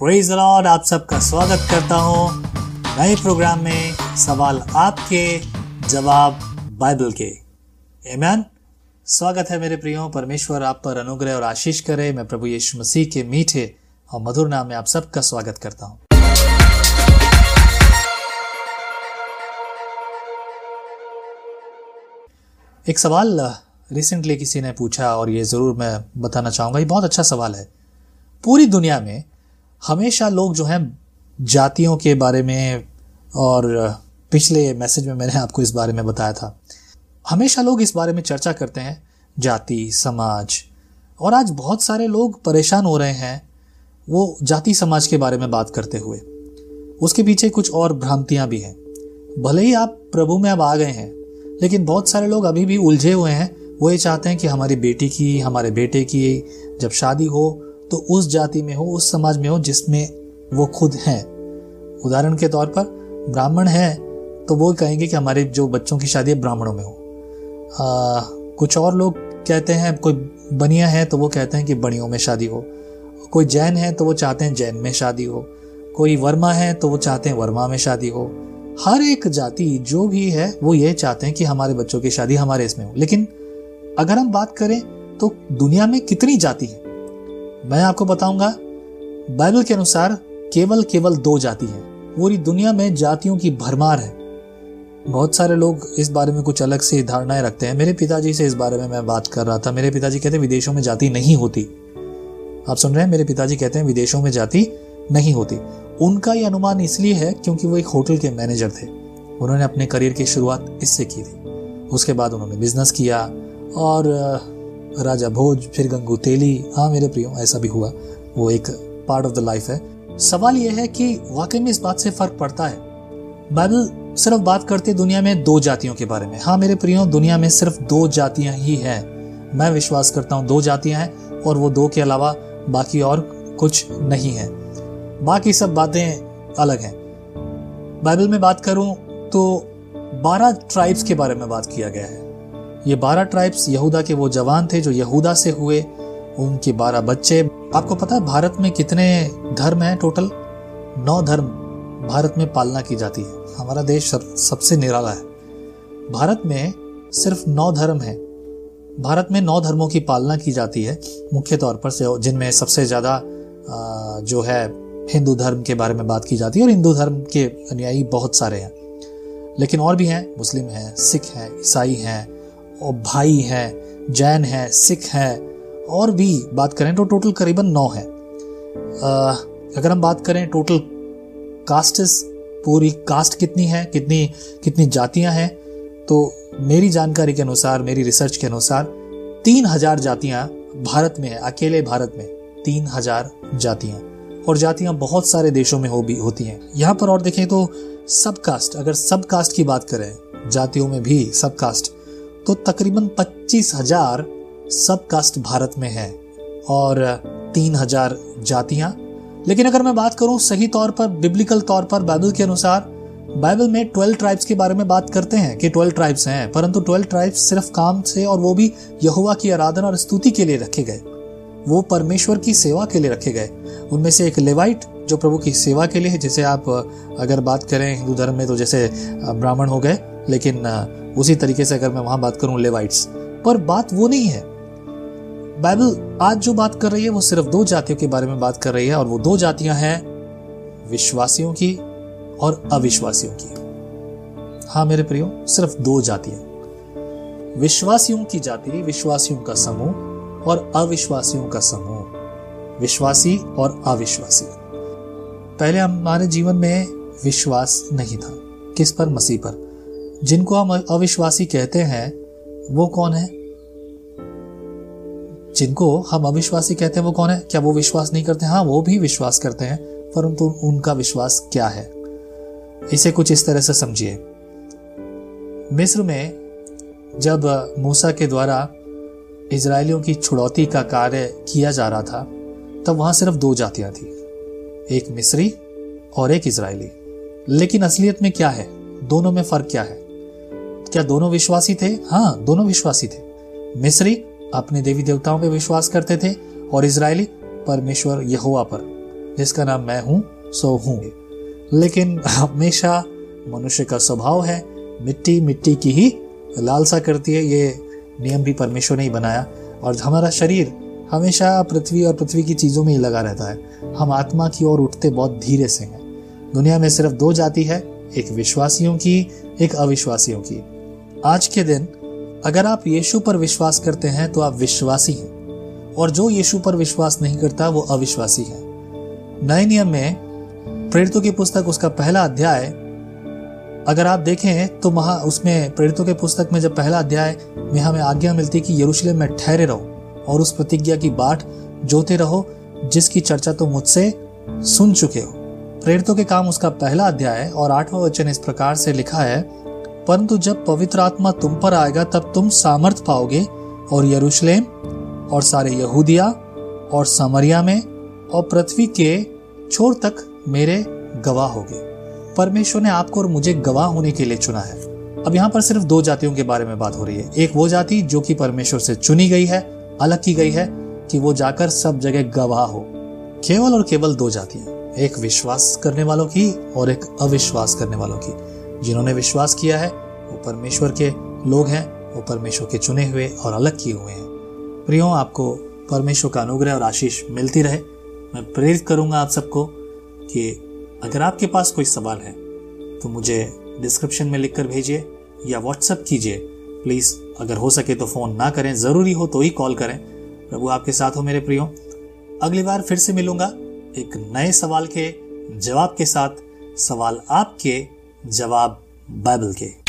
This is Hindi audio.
प्रेज़ द लॉर्ड, आप सबका स्वागत करता हूँ नए प्रोग्राम में। सवाल आपके, जवाब बाइबल के। आमीन। स्वागत है मेरे प्रियो। परमेश्वर आप पर अनुग्रह और आशीष करे। मैं प्रभु यीशु मसीह के मीठे और मधुर नाम में आप सबका स्वागत करता हूँ। एक सवाल रिसेंटली किसी ने पूछा और ये ज़रूर मैं बताना चाहूँगा, ये बहुत अच्छा सवाल है। पूरी दुनिया में हमेशा लोग जो हैं जातियों के बारे में, और पिछले मैसेज में मैंने आपको इस बारे में बताया था, हमेशा लोग इस बारे में चर्चा करते हैं, जाति समाज। और आज बहुत सारे लोग परेशान हो रहे हैं वो जाति समाज के बारे में बात करते हुए। उसके पीछे कुछ और भ्रांतियाँ भी हैं। भले ही आप प्रभु में अब आ गए हैं, लेकिन बहुत सारे लोग अभी भी उलझे हुए हैं। वो ये चाहते हैं कि हमारी बेटी की, हमारे बेटे की जब शादी हो तो उस जाति में हो, उस समाज में हो जिसमें वो खुद हैं। उदाहरण के तौर पर ब्राह्मण हैं तो वो कहेंगे कि हमारे जो बच्चों की शादी है ब्राह्मणों में हो। कुछ और लोग कहते हैं, कोई बनिया है तो वो कहते हैं कि बनियों में शादी हो। कोई जैन है तो वो चाहते हैं जैन में शादी हो। कोई वर्मा है तो वो चाहते हैं वर्मा में शादी हो। हर एक जाति जो भी है वो ये चाहते हैं कि हमारे बच्चों की शादी हमारे इसमें हो। लेकिन अगर हम बात करें तो दुनिया में कितनी जाति है, मैं आपको बताऊंगा। बाइबल के अनुसार केवल 2 जाति हैं। पूरी दुनिया में जातियों की भरमार है। बहुत सारे लोग इस बारे में कुछ अलग से धारणाएं रखते हैं। मेरे पिताजी से इस बारे में मैं बात कर रहा था। मेरे पिताजी कहते हैं विदेशों में जाति नहीं होती। आप सुन रहे हैं, मेरे पिताजी कहते हैं विदेशों में जाति नहीं होती। उनका ये अनुमान इसलिए है क्योंकि वो एक होटल के मैनेजर थे। उन्होंने अपने करियर की शुरुआत इससे की थी। उसके बाद उन्होंने बिजनेस किया और राजा भोज, फिर गंगू तेली। हाँ मेरे प्रियो, ऐसा भी हुआ। वो एक पार्ट ऑफ द लाइफ है। सवाल यह है कि वाकई में इस बात से फर्क पड़ता है। बाइबल सिर्फ बात करती है दुनिया में 2 जातियों के बारे में। हाँ मेरे प्रियो, दुनिया में सिर्फ 2 जातियाँ ही हैं। मैं विश्वास करता हूँ 2 जातियाँ हैं, और वो 2 के अलावा बाकी और कुछ नहीं है। बाकी सब बातें अलग हैं। बाइबल में बात करूं तो 12 ट्राइब्स के बारे में बात किया गया है। ये 12 ट्राइब्स यहूदा के वो जवान थे जो यहूदा से हुए, उनके 12 बच्चे। आपको पता है भारत में कितने धर्म हैं टोटल? 9 धर्म भारत में पालना की जाती है। हमारा देश सबसे निराला है। भारत में सिर्फ 9 धर्म हैं। भारत में 9 धर्मों की पालना की जाती है मुख्य तौर पर से, जिनमें सबसे ज़्यादा जो है हिंदू धर्म के बारे में बात की जाती है, और हिंदू धर्म के अनुयायी बहुत सारे हैं। लेकिन और भी हैं, मुस्लिम हैं, सिख हैं, ईसाई हैं, और भाई हैं, जैन हैं, सिख हैं, और भी बात करें तो टोटल करीबन 9 हैं। अगर हम बात करें टोटल कास्ट्स, पूरी कास्ट कितनी है, कितनी जातियां हैं, तो मेरी जानकारी के अनुसार, मेरी रिसर्च के अनुसार 3000 जातियाँ भारत में है। अकेले भारत में 3000 जातियाँ, और जातियाँ बहुत सारे देशों में होती हैं। यहाँ पर और देखें तो सब कास्ट, अगर सब कास्ट की बात करें, जातियों में भी सब कास्ट, तो तकरीबन 25,000 सब कास्ट भारत में है, और 3,000 जातियाँ। लेकिन अगर मैं बात करूँ सही तौर पर, बिब्लिकल तौर पर, बाइबल के अनुसार, बाइबल में 12 ट्राइब्स के बारे में बात करते हैं कि 12 ट्राइब्स हैं, परंतु 12 ट्राइब्स सिर्फ काम से, और वो भी यहोवा की आराधना और स्तुति के लिए रखे गए। वो परमेश्वर की सेवा के लिए रखे गए। उनमें से एक लेवाइट, जो प्रभु की सेवा के लिए है, जैसे आप अगर बात करें हिंदू धर्म में तो जैसे ब्राह्मण हो गए, लेकिन उसी तरीके से अगर मैं वहाँ बात करूँ लेवाइट्स पर, बात वो नहीं है। बाइबल आज जो बात कर रही है वो सिर्फ 2 जातियों के बारे में बात कर रही है, और वो 2 जातियाँ हैं विश्वासियों की और अविश्वासियों की। हाँ मेरे प्रियो, सिर्फ 2 जातियाँ, विश्वासियों की जाति, विश्वासियों का समूह, और अविश्वासियों का समूह। विश्वासी और अविश्वासी। पहले हमारे जीवन में विश्वास नहीं था। किस पर? मसीह पर। जिनको हम अविश्वासी कहते हैं वो कौन है? जिनको हम अविश्वासी कहते हैं वो कौन है? क्या वो विश्वास नहीं करते? हाँ, वो भी विश्वास करते हैं, परंतु उनका विश्वास क्या है? इसे कुछ इस तरह से समझिए। मिस्र में जब मूसा के द्वारा इजरायलियों की छुड़ौती का कार्य किया जा रहा था, तब वहाँ सिर्फ 2 जातियाँ थीं, एक मिस्री और एक इजरायली। लेकिन असलियत में क्या है? दोनों में फ़र्क क्या है? क्या दोनों विश्वासी थे? हाँ, दोनों विश्वासी थे। मिस्री अपने देवी देवताओं पे विश्वास करते थे, और इजरायली परमेश्वर यहोवा पर। जिसका नाम मैं हूँ सो हूँ। लेकिन हमेशा मनुष्य का स्वभाव है, मिट्टी मिट्टी की ही लालसा करती है। ये नियम भी परमेश्वर ने ही बनाया। और हमारा शरीर हमेशा पृथ्वी और पृथ्वी की चीज़ों में ही लगा रहता है। हम आत्मा की ओर उठते बहुत धीरे से हैं। दुनिया में सिर्फ दो जाति है, एक विश्वासियों की, एक अविश्वासियों की। आज के दिन अगर आप यीशु पर विश्वास करते हैं तो आप विश्वासी हैं, और जो यीशु पर विश्वास नहीं करता वो अविश्वासी है। नए नियम में प्रेरितों की पुस्तक उसका पहला अध्याय अगर आप देखें तो उसमें प्रेरितों के पुस्तक में जब पहला अध्याय में हमें आज्ञा मिलती है कि यरूशलेम में ठहरे रहो और उस प्रतिज्ञा की बाट जोते रहो जिसकी चर्चा तुम मुझसे सुन चुके हो। प्रेरितों के काम उसका पहला अध्याय और 8वां वचन इस प्रकार से लिखा है, परंतु जब पवित्र आत्मा तुम पर आएगा तब तुम सामर्थ पाओगे और यरूशलेम और सारे यहूदिया और समरिया में और पृथ्वी के छोर तक मेरे गवाह होगे। परमेश्वर ने आपको और मुझे गवाह होने के लिए चुना है। अब यहाँ पर सिर्फ दो जातियों के बारे में बात हो रही है। एक वो जाति जो कि परमेश्वर से चुनी गई है, अलग की गई है कि वो जाकर सब जगह गवाह हो। केवल और केवल दो जातियां, एक विश्वास करने वालों की और एक अविश्वास करने वालों की। जिन्होंने विश्वास किया है वो परमेश्वर के लोग हैं, वो परमेश्वर के चुने हुए और अलग किए हुए हैं। प्रियों, आपको परमेश्वर का अनुग्रह और आशीष मिलती रहे। मैं प्रेरित करूंगा आप सबको कि अगर आपके पास कोई सवाल है तो मुझे डिस्क्रिप्शन में लिखकर भेजिए या व्हाट्सएप कीजिए। प्लीज़ अगर हो सके तो फ़ोन ना करें, ज़रूरी हो तो ही कॉल करें। प्रभु आपके साथ हो मेरे प्रियों। अगली बार फिर से मिलूंगा एक नए सवाल के जवाब के साथ। सवाल आपके, जवाब बाइबल के।